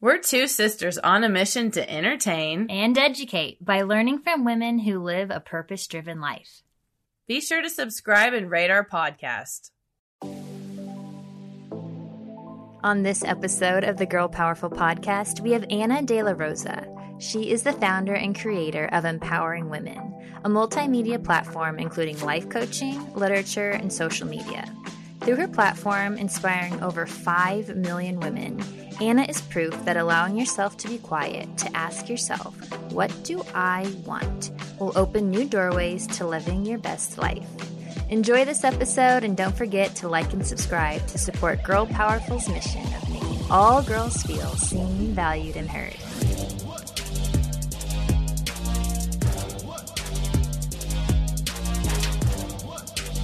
We're two sisters on a mission to entertain and educate by learning from women who live a purpose-driven life. Be sure to subscribe and rate our podcast. On this episode of the Girl Powerful Podcast, we have Anna De La Rosa. She is the founder and creator of Empowering Women, a multimedia platform including life coaching, literature, and social media. Through her platform, inspiring over 5 million women, Anna is proof that allowing yourself to be quiet, to ask yourself, what do I want, will open new doorways to living your best life. Enjoy this episode, and don't forget to like and subscribe to support Girl Powerful's mission of making all girls feel seen, valued, and heard.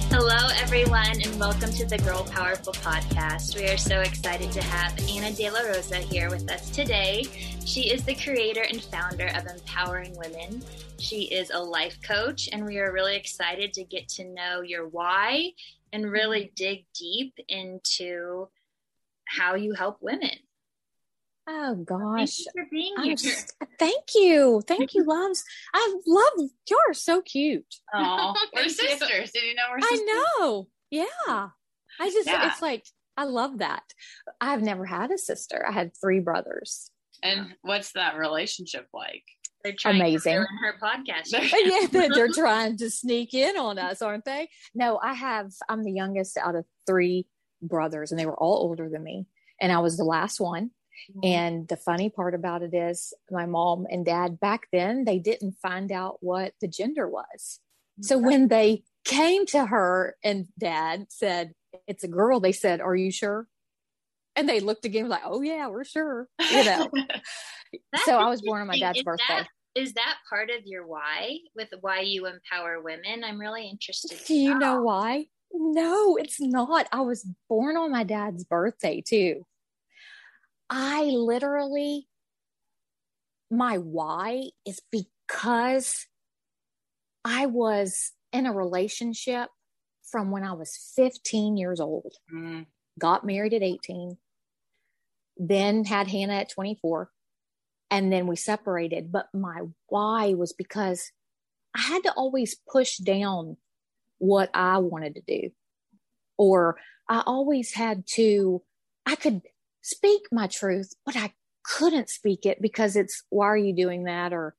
Hello, everyone, and welcome to the Girl Powerful Podcast. We are so excited to have Anna De La Rosa here with us today. She is the creator and founder of Empowering Women. She is a life coach, and we are really excited to get to know your why and really dig deep into how you help women. Oh, gosh. Thank you for being here. Thank you, loves. I love, you're so cute. Oh, we're sisters. Did you know we're sisters? I know. Yeah. It's like, I love that. I've never had a sister. I had 3 brothers. And what's that relationship like? They're trying amazing. To ruin her podcast. Yeah, they're trying to sneak in on us, aren't they? No, I'm the youngest out of 3 brothers, and they were all older than me. And I was the last one. And the funny part about it is my mom and dad back then, they didn't find out what the gender was. So when they came to her and dad said, it's a girl, they said, are you sure? And they looked again like, oh yeah, we're sure. You know. So I was born on my dad's birthday. Is that part of your why with why you empower women? I'm really interested. Do you know why? No, it's not. I was born on my dad's birthday too. My why is because I was in a relationship from when I was 15 years old, got married at 18, then had Hannah at 24, and then we separated. But my why was because I had to always push down what I wanted to do, or I always had to, I could speak my truth, but I couldn't speak it because it's, why are you doing that? Or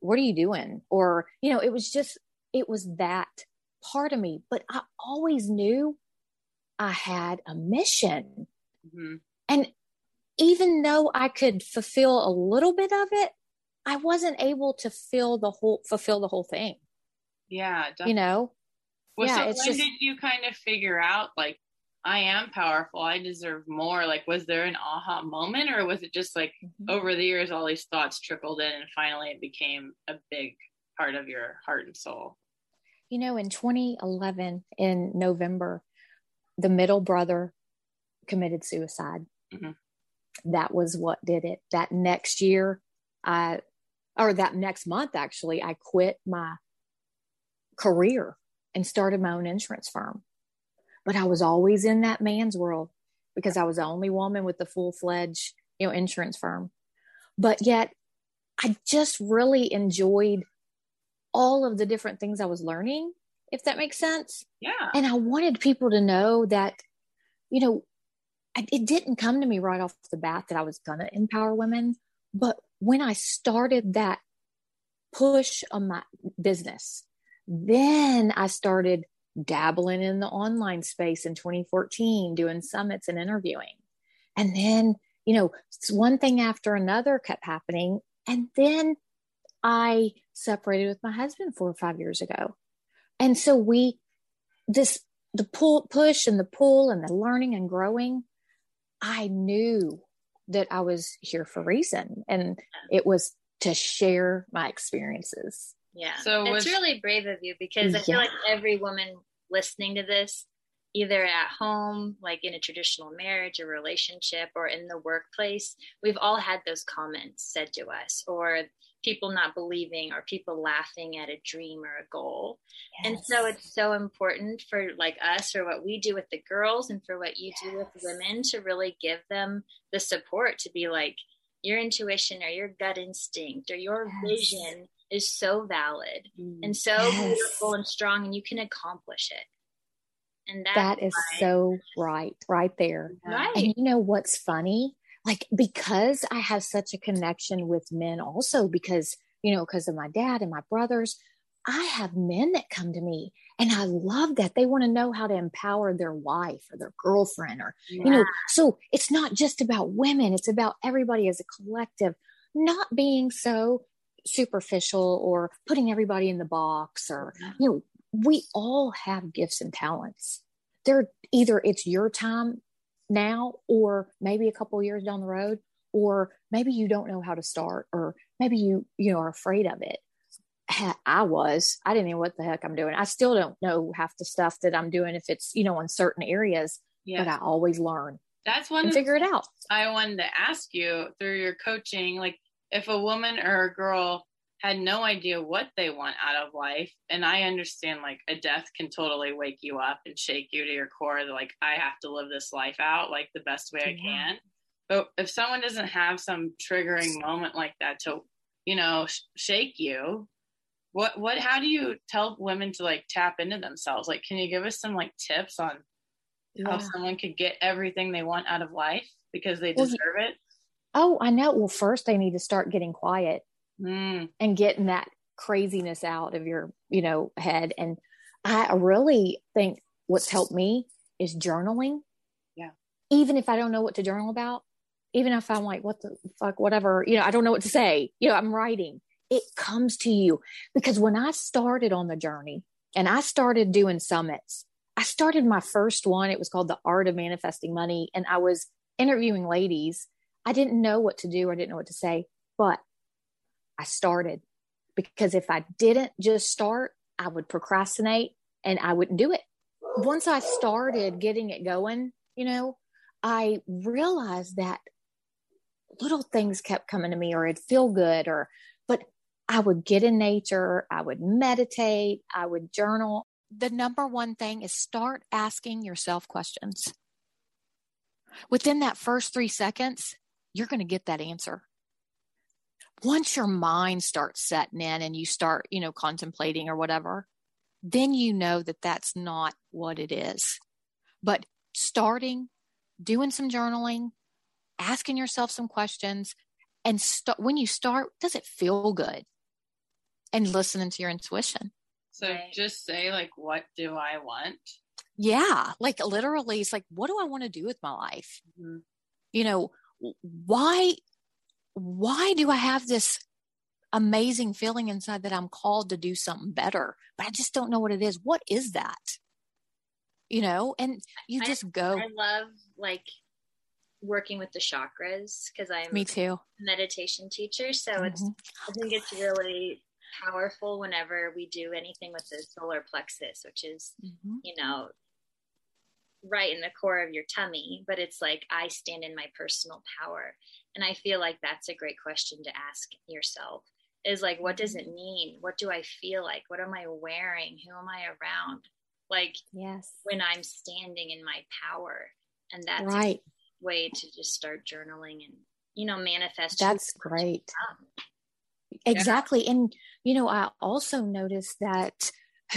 what are you doing? Or, you know, it was that part of me, but I always knew I had a mission. Mm-hmm. And even though I could fulfill a little bit of it, I wasn't able to fulfill the whole thing. Yeah. Definitely. You know, did you kind of figure out like, I am powerful, I deserve more? Like, was there an aha moment, or was it just like over the years, all these thoughts trickled in and finally it became a big part of your heart and soul? You know, in 2011, in November, the middle brother committed suicide. Mm-hmm. That was what did it. That next month, actually, I quit my career and started my own insurance firm. But I was always in that man's world because I was the only woman with the full-fledged, you know, insurance firm. But yet I just really enjoyed all of the different things I was learning, if that makes sense. Yeah. And I wanted people to know that, you know, it didn't come to me right off the bat that I was going to empower women. But when I started that push on my business, then I started dabbling in the online space in 2014, doing summits and interviewing. And then, you know, one thing after another kept happening. And then I separated with my husband 4 or 5 years ago. And so the push and the pull and the learning and growing, I knew that I was here for a reason. And it was to share my experiences. Yeah. So it's really brave of you, because I feel like every woman listening to this, either at home, like in a traditional marriage or relationship, or in the workplace, we've all had those comments said to us, or people not believing, or people laughing at a dream or a goal. Yes. And so it's so important for like us, or what we do with the girls, and for what you do with women, to really give them the support to be like, your intuition or your gut instinct or your vision is so valid and so beautiful and strong, and you can accomplish it. And that is so right there. Right. And you know what's funny? Like, because I have such a connection with men also, because, you know, because of my dad and my brothers, I have men that come to me, and I love that. They want to know how to empower their wife or their girlfriend, or, you know, so it's not just about women. It's about everybody as a collective, not being so superficial or putting everybody in the box, or, you know, we all have gifts and talents. They're either it's your time now, or maybe a couple of years down the road, or maybe you don't know how to start, or maybe you are afraid of it. I didn't know what the heck I'm doing. I still don't know half the stuff that I'm doing, if it's, you know, in certain areas, but I always learn. That's one and figure it out. I wanted to ask you, through your coaching, like, if a woman or a girl had no idea what they want out of life. And I understand, like, a death can totally wake you up and shake you to your core. They're like, I have to live this life out like the best way I can. But if someone doesn't have some triggering moment like that to, you know, shake you, how do you tell women to, like, tap into themselves? Like, can you give us some, like, tips on how someone could get everything they want out of life, because they deserve it? Oh, I know. Well, first they need to start getting quiet. And getting that craziness out of your, you know, head. And I really think what's helped me is journaling. Yeah. Even if I don't know what to journal about, even if I'm like, what the fuck, whatever, you know, I don't know what to say, you know, I'm writing, it comes to you. Because when I started on the journey and I started doing summits, I started my first one. It was called The Art of Manifesting Money. And I was interviewing ladies. I didn't know what to do. I didn't know what to say, but I started, because if I didn't just start, I would procrastinate and I wouldn't do it. Once I started getting it going, you know, I realized that little things kept coming to me, or it'd feel good, but I would get in nature. I would meditate. I would journal. The number one thing is start asking yourself questions. Within that first 3 seconds, you're going to get that answer. Once your mind starts setting in and you start, you know, contemplating or whatever, then you know that that's not what it is. But starting, doing some journaling, asking yourself some questions, and when you start, does it feel good? And listening to your intuition. So just say, like, what do I want? Yeah. Like, literally, it's like, what do I want to do with my life? Mm-hmm. You know, why do I have this amazing feeling inside that I'm called to do something better, but I just don't know what it is? What is that? You know, and you just go. I love, like, working with the chakras, because I'm a meditation teacher. So I think it's really powerful whenever we do anything with the solar plexus, which is, you know, right in the core of your tummy, but it's like, I stand in my personal power. And I feel like that's a great question to ask yourself, is like, what does it mean? What do I feel like? What am I wearing? Who am I around? Like, when I'm standing in my power. And that's right. A way to just start journaling and, you know, manifest. That's great. Exactly. And, you know, I also noticed that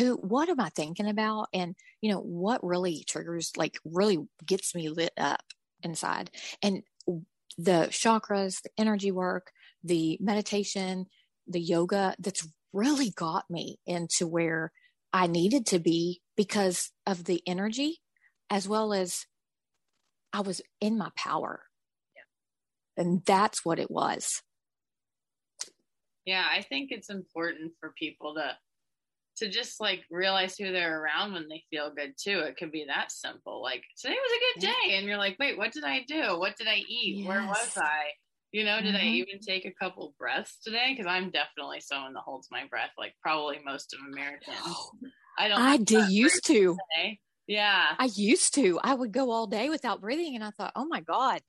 what am I thinking about? And, you know, what really triggers, like, really gets me lit up? inside. And the chakras, the energy work, the meditation, the yoga, that's really got me into where I needed to be because of the energy, as well as I was in my power. Yeah. And that's what it was. Yeah. I think it's important for people to just like realize who they're around when they feel good too. It could be that simple. Like, today was a good day. And you're like, wait, what did I do? What did I eat? Yes. Where was I? You know, did I even take a couple breaths today? Because I'm definitely someone that holds my breath, like probably most of Americans. I used to. Today. Yeah. I used to. I would go all day without breathing. And I thought, oh my God,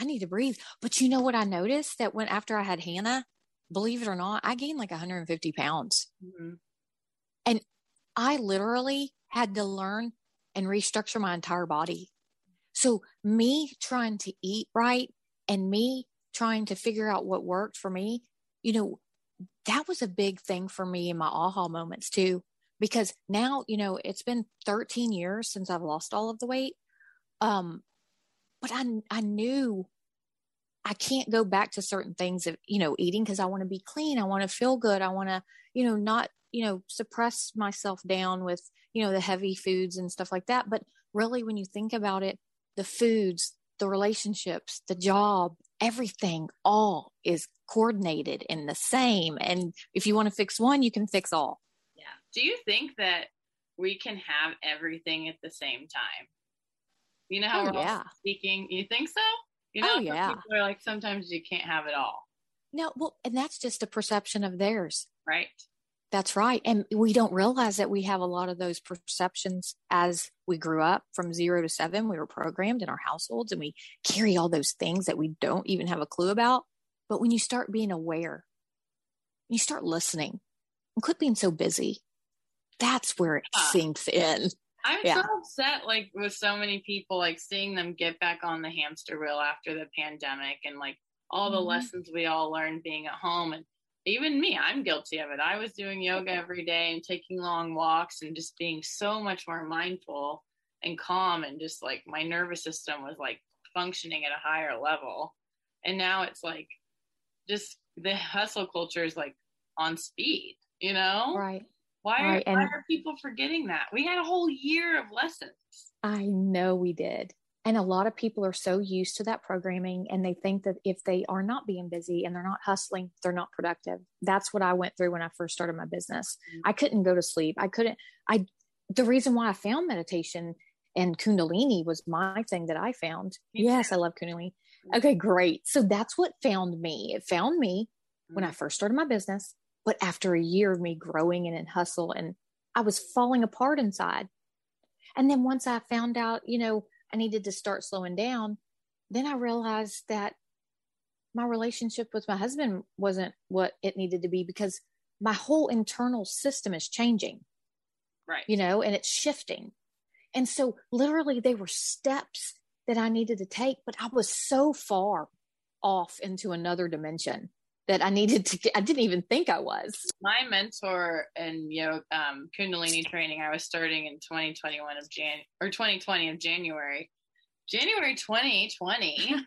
I need to breathe. But you know what I noticed? That when, after I had Hannah, believe it or not, I gained like 150 pounds. Mm-hmm. And I literally had to learn and restructure my entire body. So me trying to eat right and me trying to figure out what worked for me, you know, that was a big thing for me in my aha moments too, because now, you know, it's been 13 years since I've lost all of the weight. But I knew I can't go back to certain things of, you know, eating, because I want to be clean. I want to feel good. I want to, you know, not, you know, suppress myself down with, you know, the heavy foods and stuff like that. But really, when you think about it, the foods, the relationships, the job, everything, all is coordinated and the same. And if you want to fix one, you can fix all. Yeah. Do you think that we can have everything at the same time? You know how we're all speaking. You think so? You know, people are like, sometimes you can't have it all. No. Well, and that's just a perception of theirs. Right. That's right. And we don't realize that we have a lot of those perceptions as we grew up from 0 to 7. We were programmed in our households and we carry all those things that we don't even have a clue about. But when you start being aware, you start listening and quit being so busy, that's where it sinks in. I'm so upset, like, with so many people, like seeing them get back on the hamster wheel after the pandemic and like all the lessons we all learned being at home. And even me, I'm guilty of it. I was doing yoga every day and taking long walks and just being so much more mindful and calm, and just like my nervous system was like functioning at a higher level. And now it's like just the hustle culture is like on speed, you know? Right. Why are people forgetting that? We had a whole year of lessons. I know we did. And a lot of people are so used to that programming, and they think that if they are not being busy and they're not hustling, they're not productive. That's what I went through when I first started my business. I couldn't go to sleep. The reason why I found meditation and Kundalini was my thing that I found. Yes, I love Kundalini. Okay, great. So that's what found me. It found me when I first started my business, but after a year of me growing and in hustle, and I was falling apart inside. And then once I found out, you know, I needed to start slowing down. Then I realized that my relationship with my husband wasn't what it needed to be, because my whole internal system is changing, right? You know, and it's shifting. And so literally they were steps that I needed to take, but I was so far off into another dimension that I needed to get, I didn't even think I was. My mentor in Kundalini training, I was starting in 2020 of January. January 2020. And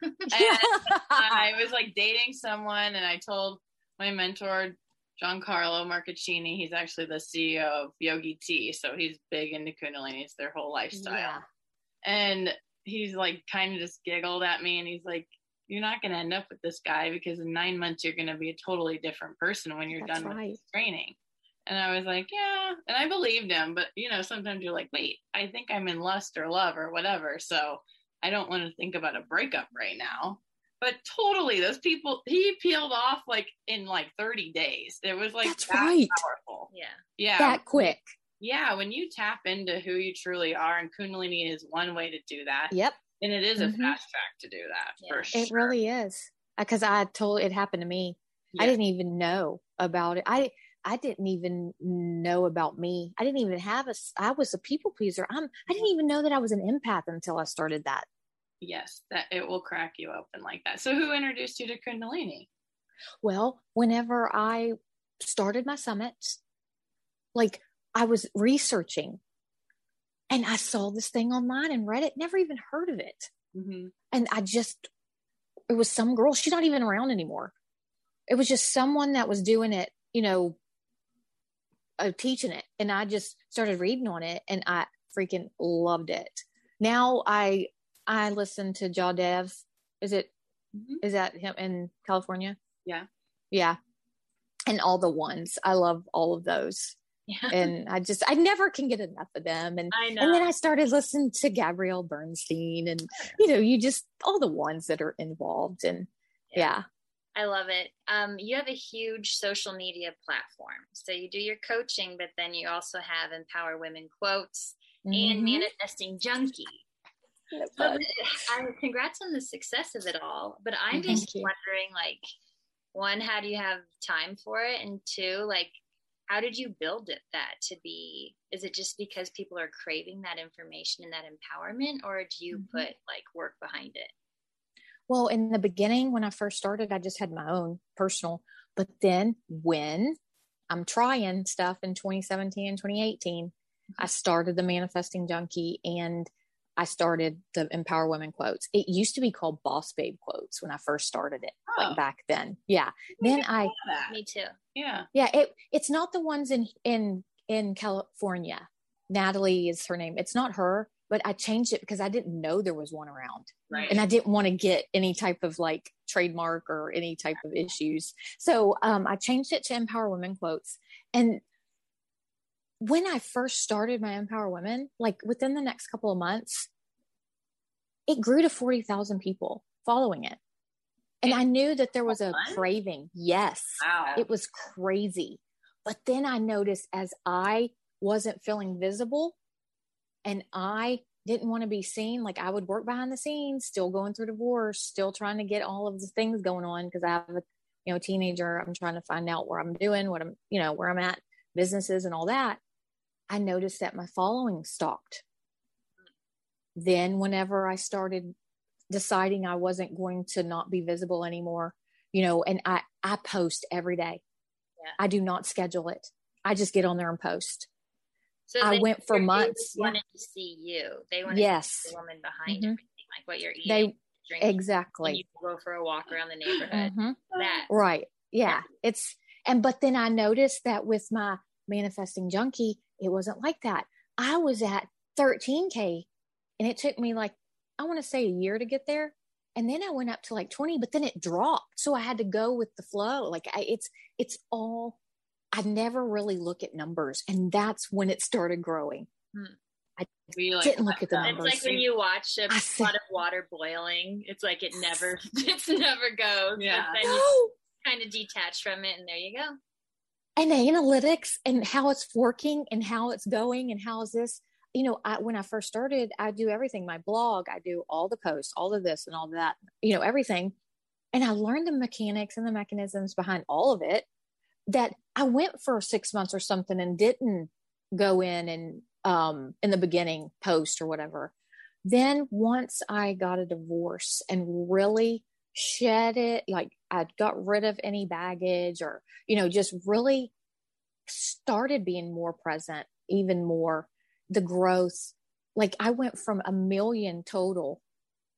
I was like dating someone, and I told my mentor, Giancarlo Marcocini, he's actually the CEO of Yogi Tea. So he's big into Kundalini. It's their whole lifestyle. Yeah. And he's like kind of just giggled at me, and he's like, you're not going to end up with this guy, because in 9 months, you're going to be a totally different person when you're done with this training. And I was like, yeah. And I believed him, but you know, sometimes you're like, wait, I think I'm in lust or love or whatever. So I don't want to think about a breakup right now, but totally those people, he peeled off like in like 30 days. It was like, that's powerful. Yeah. Yeah. That quick. Yeah. When you tap into who you truly are, and Kundalini is one way to do that. Yep. And it is a fast track to do that, for sure. It really is. Because it happened to me. Yeah. I didn't even know about it. I didn't even know about me. I didn't even I was a people pleaser. I didn't even know that I was an empath until I started that. Yes, that it will crack you open like that. So who introduced you to Kundalini? Well, whenever I started my summit, like I was researching. And I saw this thing online and read it, never even heard of it. Mm-hmm. And it was some girl, she's not even around anymore. It was just someone that was doing it, teaching it. And I just started reading on it and I freaking loved it. Now I listen to Jaw Dev. Is that him in California? Yeah. Yeah. And all the ones, I love all of those. Yeah. And I never can get enough of them. And I know. And then I started listening to Gabrielle Bernstein and, all the ones that are involved. And yeah. I love it. You have a huge social media platform. So you do your coaching, but then you also have Empower Women Quotes and Manifesting Junkie. So congrats on the success of it all. But I'm just wondering, one, how do you have time for it? And two, how did you build is it just because people are craving that information and that empowerment, or do you put work behind it? Well, in the beginning, when I first started, I just had my own personal, but then when I'm trying stuff in 2017 and 2018, I started the Manifesting Junkie and I started the Empower Women Quotes. It used to be called Boss Babe Quotes when I first started it back then. Yeah. Then me too. Yeah. Yeah. It's not the ones in California. Natalie is her name. It's not her, but I changed it because I didn't know there was one around. Right. And I didn't want to get any type of trademark or any type of issues. So I changed it to Empower Women Quotes. And when I first started my Empower Women, within the next couple of months, it grew to 40,000 people following it. And I knew that there was a craving. Yes. Wow. It was crazy. But then I noticed as I wasn't feeling visible and I didn't want to be seen, I would work behind the scenes, still going through divorce, still trying to get all of the things going on. Cause I have a, teenager, I'm trying to find out where I'm doing, what I'm, where I'm at, businesses and all that. I noticed that my following stopped. Then whenever I started deciding I wasn't going to not be visible anymore, and I post every day. Yeah. I do not schedule it. I just get on there and post. So I went for months. They wanted to see you. They wanted to see the woman behind everything, like what you're eating, drinking. Exactly. You go for a walk around the neighborhood. That. Right. Yeah. But then I noticed that with my Manifesting Junkie, it wasn't like that. I was at 13K and it took me I want to say a year to get there. And then I went up to 20, but then it dropped. So I had to go with the flow. I never really look at numbers. And that's when it started growing. I didn't look at the numbers. It's when you watch a pot of water boiling, it's it never, it's never goes. Yeah. But then you kind of detach from it and there you go. And the analytics and how it's working and how it's going and how is this, when I first started, I do everything, my blog, I do all the posts, all of this and all that, everything. And I learned the mechanics and the mechanisms behind all of it that I went for 6 months or something and didn't go in and, in the beginning post or whatever. Then once I got a divorce and really shed it, I got rid of any baggage or, just really started being more present, even more the growth. I went from 1 million total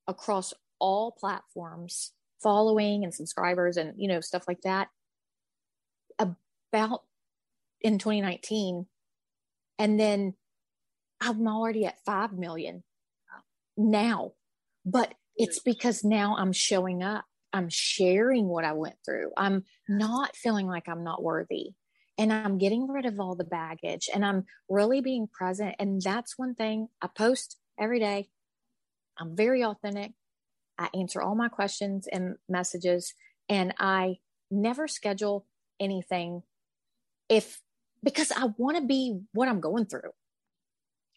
across all platforms, following and subscribers and, stuff like that about in 2019. And then I'm already at 5 million now, but it's because now I'm showing up. I'm sharing what I went through. I'm not feeling like I'm not worthy and I'm getting rid of all the baggage and I'm really being present. And that's one thing I post every day. I'm very authentic. I answer all my questions and messages and I never schedule anything because I want to be what I'm going through.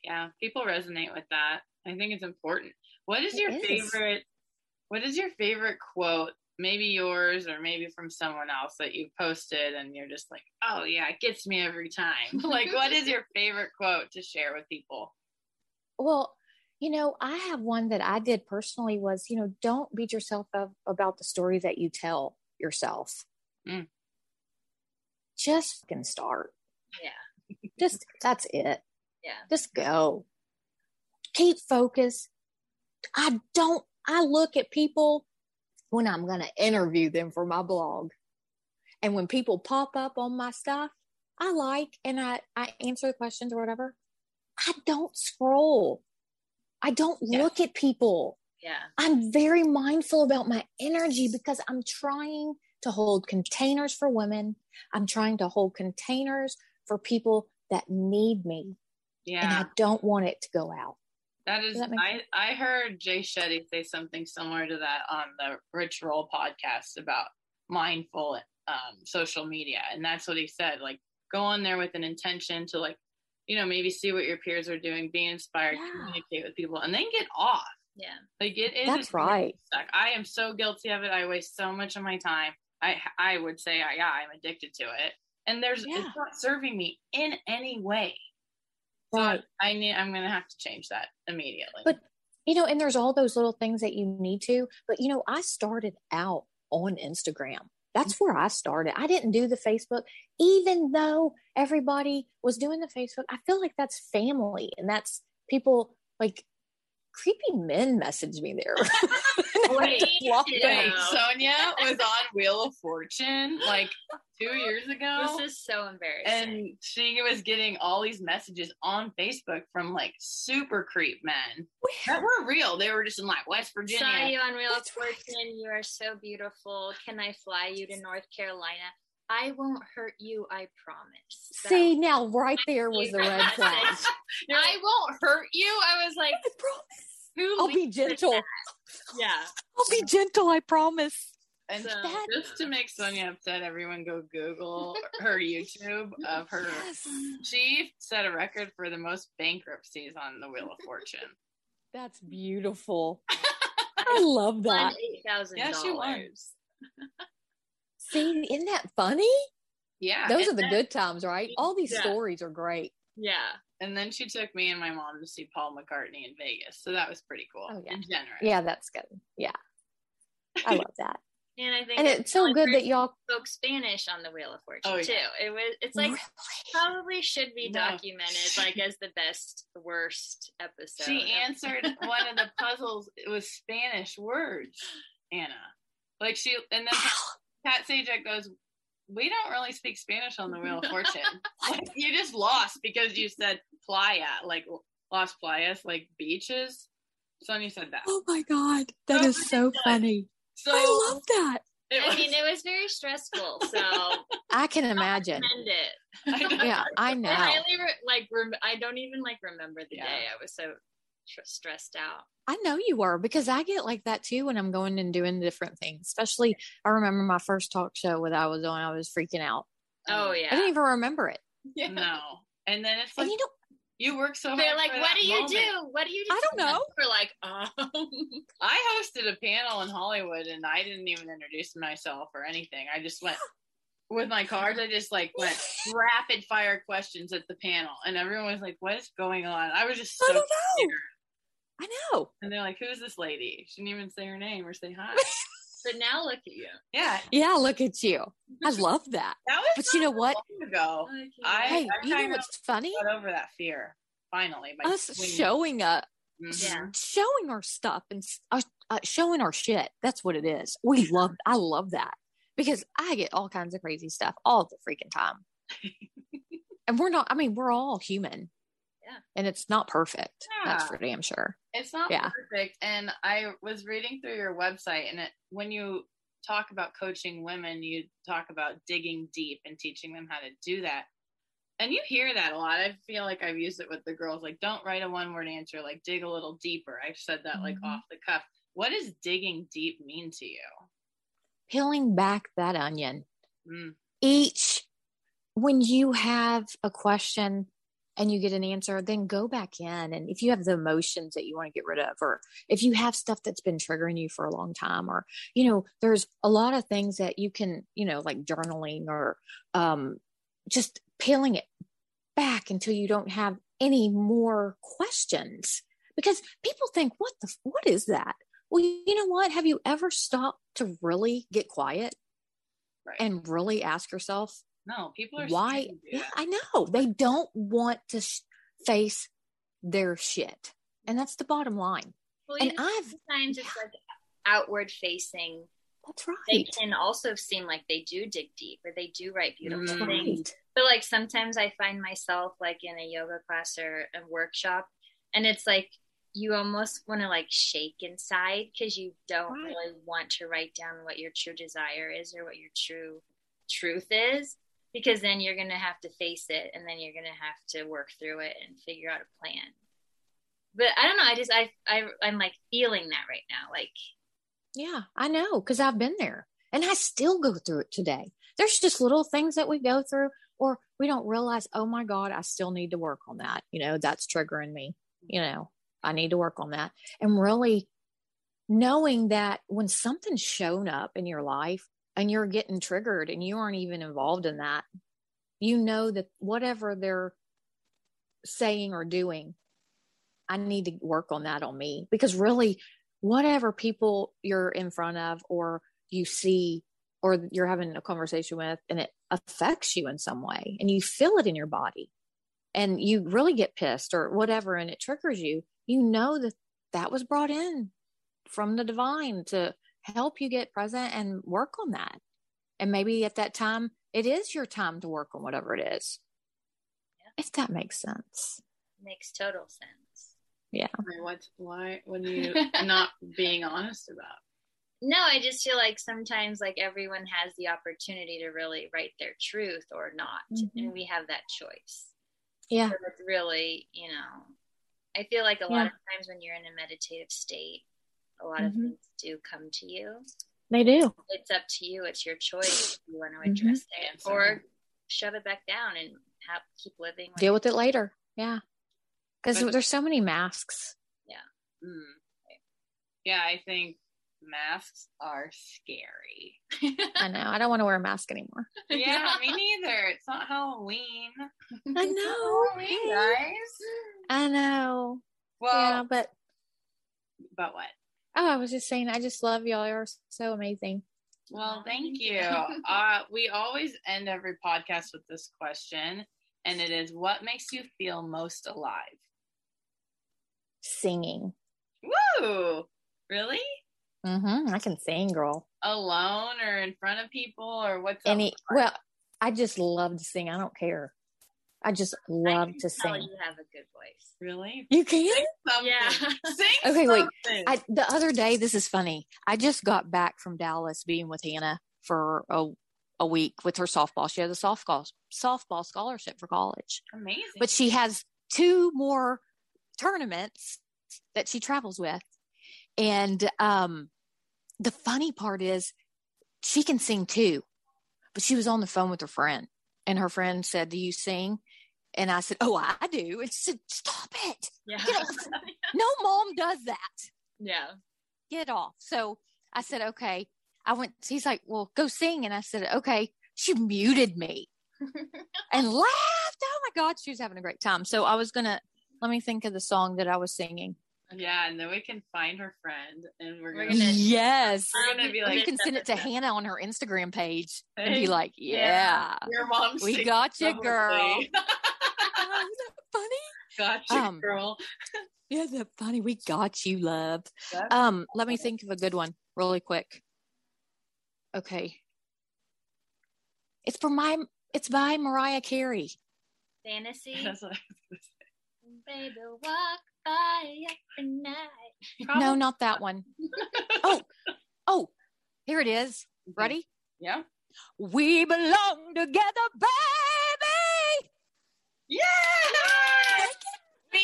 Yeah. People resonate with that. I think it's important. What is your favorite quote, maybe yours or maybe from someone else that you posted and you're just oh yeah, it gets me every time. What is your favorite quote to share with people? Well, I have one that I did personally was, don't beat yourself up about the story that you tell yourself. Just fucking start. Yeah. That's it. Yeah. Just go. Keep focus. I look at people when I'm going to interview them for my blog. And when people pop up on my stuff, I like, and I answer the questions or whatever. I don't scroll. I don't look at people. Yeah. I'm very mindful about my energy because I'm trying to hold containers for women. I'm trying to hold containers for people that need me. Yeah. And I don't want it to go out. That is, I heard Jay Shetty say something similar to that on the Rich Roll podcast about mindful social media. And that's what he said, like, go on there with an intention to, like, you know, maybe see what your peers are doing, be inspired, communicate with people, and then get off. Yeah. Like, it is. That's right. Stuck. I am so guilty of it. I waste so much of my time. I would say, I'm addicted to it. And it's not serving me in any way. Right. So I'm going to have to change that immediately. But, you know, and there's all those little things that you need to, but, you know, I started out on Instagram. That's where I started. I didn't do the Facebook, even though everybody was doing the Facebook. I feel like that's family, and that's people, like, creepy men messaged me there. Wait, Sonya was on Wheel of Fortune like 2 years ago. This is so embarrassing. And she was getting all these messages on Facebook from, like, super creep men that were real. They were just in, like, West Virginia. Saw you on Wheel of Fortune. You are so beautiful. Can I fly you to North Carolina? I won't hurt you, I promise. So, see, now right there was the red flag. I won't hurt you. I was like, I promise. I'll be gentle. Yeah. I'll be gentle, I promise. And so, just to make Sonya upset, everyone go Google her YouTube of her. Yes. She set a record for the most bankruptcies on the Wheel of Fortune. That's beautiful. I love that. $8,000. Yeah, she was. See, isn't that funny? Yeah. Those are the good times, right? All these stories are great. Yeah. And then she took me and my mom to see Paul McCartney in Vegas. So that was pretty cool. Oh, yeah. And generous. Yeah, that's good. Yeah. I love that. And I think it's so good that y'all spoke Spanish on the Wheel of Fortune too. It's like, really? Probably should be documented like as the best, worst episode. She answered one of the puzzles. It was Spanish words, Anna. Like she, and then Pat Sajak goes, we don't really speak Spanish on the Wheel of Fortune. Like, you just lost because you said playa, like Las Playas, like beaches. Sonya said that. Oh my God. That is so funny. So I love that. It was very stressful. So I can imagine. Yeah, I know. I don't even remember the day. I was so stressed out. I know you were, because I get like that too when I'm going and doing different things. Especially, I remember my first talk show that I was on, I was freaking out. Oh yeah, I didn't even remember it. Yeah. No, and then it's like, and you work so hard. They're like, what do you do? What do you do? I don't know. We're like, I hosted a panel in Hollywood, and I didn't even introduce myself or anything. I just went with my cards. I just went rapid fire questions at the panel, and everyone was like, what is going on? I was just so scared. I know. And they're like, who's this lady? She didn't even say her name or say hi. But now look at you. Yeah. Yeah, look at you. I love that. That was, but you know what? Long ago. Okay. I you know what's funny? Got over that fear, finally. By us showing up, showing our stuff and showing our shit. That's what it is. I love that. Because I get all kinds of crazy stuff all the freaking time. And we're all human. Yeah. And it's not perfect. Yeah. That's for damn sure. It's not perfect. And I was reading through your website, and when you talk about coaching women, you talk about digging deep and teaching them how to do that. And you hear that a lot. I feel like I've used it with the girls. Like, don't write a one-word answer, like dig a little deeper. I've said that off the cuff. What does digging deep mean to you? Peeling back that onion. When you have a question and you get an answer, then go back in. And if you have the emotions that you want to get rid of, or if you have stuff that's been triggering you for a long time, or, you know, there's a lot of things that you can, you know, like journaling or just peeling it back until you don't have any more questions, because people think, what is that? Well, you know what? Have you ever stopped to really get quiet and really ask yourself, no, people are why? Yeah, I know. They don't want to face their shit. And that's the bottom line. Well, and I've sometimes it's like outward facing. That's right. They can also seem like they do dig deep, or they do write beautiful things. Right. But like sometimes I find myself like in a yoga class or a workshop, and it's like you almost want to like shake inside because you don't really want to write down what your true desire is or what your true truth is, because then you're going to have to face it, and then you're going to have to work through it and figure out a plan. But I don't know. I'm like feeling that right now. Like, yeah, I know. 'Cause I've been there and I still go through it today. There's just little things that we go through or we don't realize, oh my God, I still need to work on that. You know, that's triggering me. You know, I need to work on that. And really knowing that when something's shown up in your life and you're getting triggered and you aren't even involved in that, you know that whatever they're saying or doing, I need to work on that on me, because really whatever people you're in front of or you see or you're having a conversation with, and it affects you in some way and you feel it in your body and you really get pissed or whatever, and it triggers you, you know that that was brought in from the divine to help you get present and work on that. And maybe at that time, it is your time to work on whatever it is. Yeah. If that makes sense. Makes total sense. Yeah. I mean, what are you not being honest about? No, I just feel like sometimes like everyone has the opportunity to really write their truth or not. Mm-hmm. And we have that choice. Yeah. So it's really, you know, I feel like a lot of times when you're in a meditative state, a lot of things do come to you. They do. It's up to you. It's your choice. If you want to address it or shove it back down and keep living. Deal with it later. Yeah. Because there's so many masks. Yeah. Mm. Yeah, I think masks are scary. I know. I don't want to wear a mask anymore. Yeah, me neither. It's not Halloween. I know. It's not Halloween, guys. I know. Well, yeah, but what? Oh, I was just saying, I just love y'all. You're so amazing. Well, thank you. We always end every podcast with this question, and it is, what makes you feel most alive? Singing. Woo! Really? Mm-hmm. I can sing, girl. Alone or in front of people or what's any? Well, I just love to sing. I don't care. I just love to sing. You have a good voice. Really? You can? Sing something. Yeah. Sing okay, something. Wait. The other day, this is funny. I just got back from Dallas being with Hannah for a week with her softball. She has a softball scholarship for college. Amazing. But she has two more tournaments that she travels with. And the funny part is she can sing too, but she was on the phone with her friend and her friend said, "Do you sing?" And I said, "Oh, I do." And she said, "Stop it. Yeah. Get off. No mom does that. Yeah. Get off." So I said, "Okay." I went, he's like, "Well, go sing." And I said, "Okay." She muted me and laughed. Oh my God. She was having a great time. So I was going to, let me think of the song that I was singing. Yeah. And then we can find her friend and we're going to, yes. We're going to be like, you can send it to Hannah on her Instagram page and be like, yeah. Your mom's we got you, girl. Isn't that funny? Got you, girl. Yeah. Isn't that funny? We got you, love. That's let me think of a good one really quick. Okay. It's by Mariah Carey. Fantasy. That's what I was gonna say. Baby, walk by at the night. Probably. No, not that one. Oh, here it is. Ready? Yeah. We belong together, baby. Yeah. We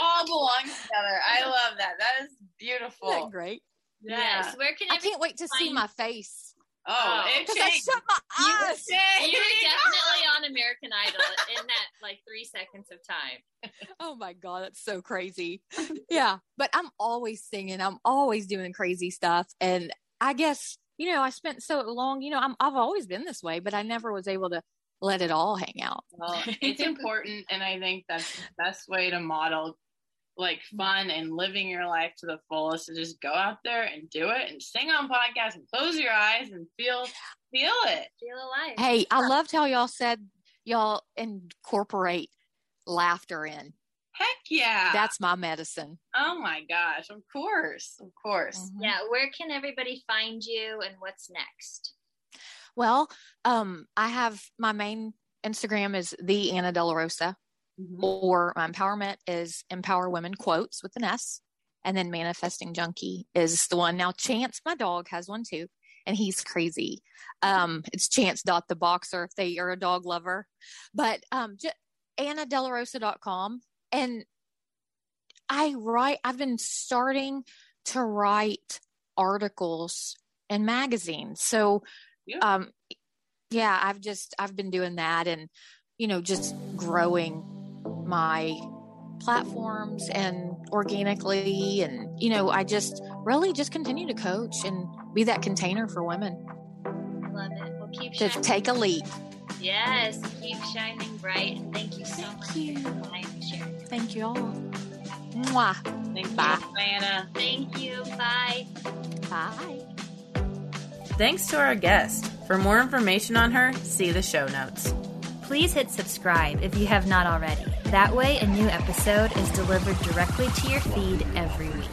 all belong together. I love that. That is beautiful. Isn't that great? Yes. Where can I can't wait to see my face. Oh, because I shut my eyes. You were definitely on American Idol in that like 3 seconds of time. Oh my God, that's so crazy. Yeah, but I'm always singing. I'm always doing crazy stuff. And I guess, you know, I spent so long, you know, I've always been this way, but I never was able to let it all hang out. Well, it's important. And I think that's the best way to model like fun and living your life to the fullest, to just go out there and do it and sing on podcasts and close your eyes and feel it. Feel alive. Hey, I loved how y'all said y'all incorporate laughter in. Heck yeah. That's my medicine. Oh my gosh. Of course. Of course. Mm-hmm. Yeah. Where can everybody find you and what's next? Well, I have my main Instagram is the Anna De La Rosa, mm-hmm. or my empowerment is Empower Women Quotes with an S. And then Manifesting Junkie is the one. Now Chance, my dog, has one too. And he's crazy. It's chance.the boxer if they are a dog lover, but AnnaDeLaRosa.com. And I've been starting to write articles in magazines. So, yeah. I've been doing that and, just growing my platforms and organically. And, I just really just continue to coach and be that container for women. Love it. We'll keep to shining. Take a leap. Yes. Keep shining bright. And thank you so much for your time and sharing. Thank you all. Mwah. Thank you, Anna. Thank you. Bye. Bye. Thanks to our guest. For more information on her, see the show notes. Please hit subscribe if you have not already. That way, a new episode is delivered directly to your feed every week.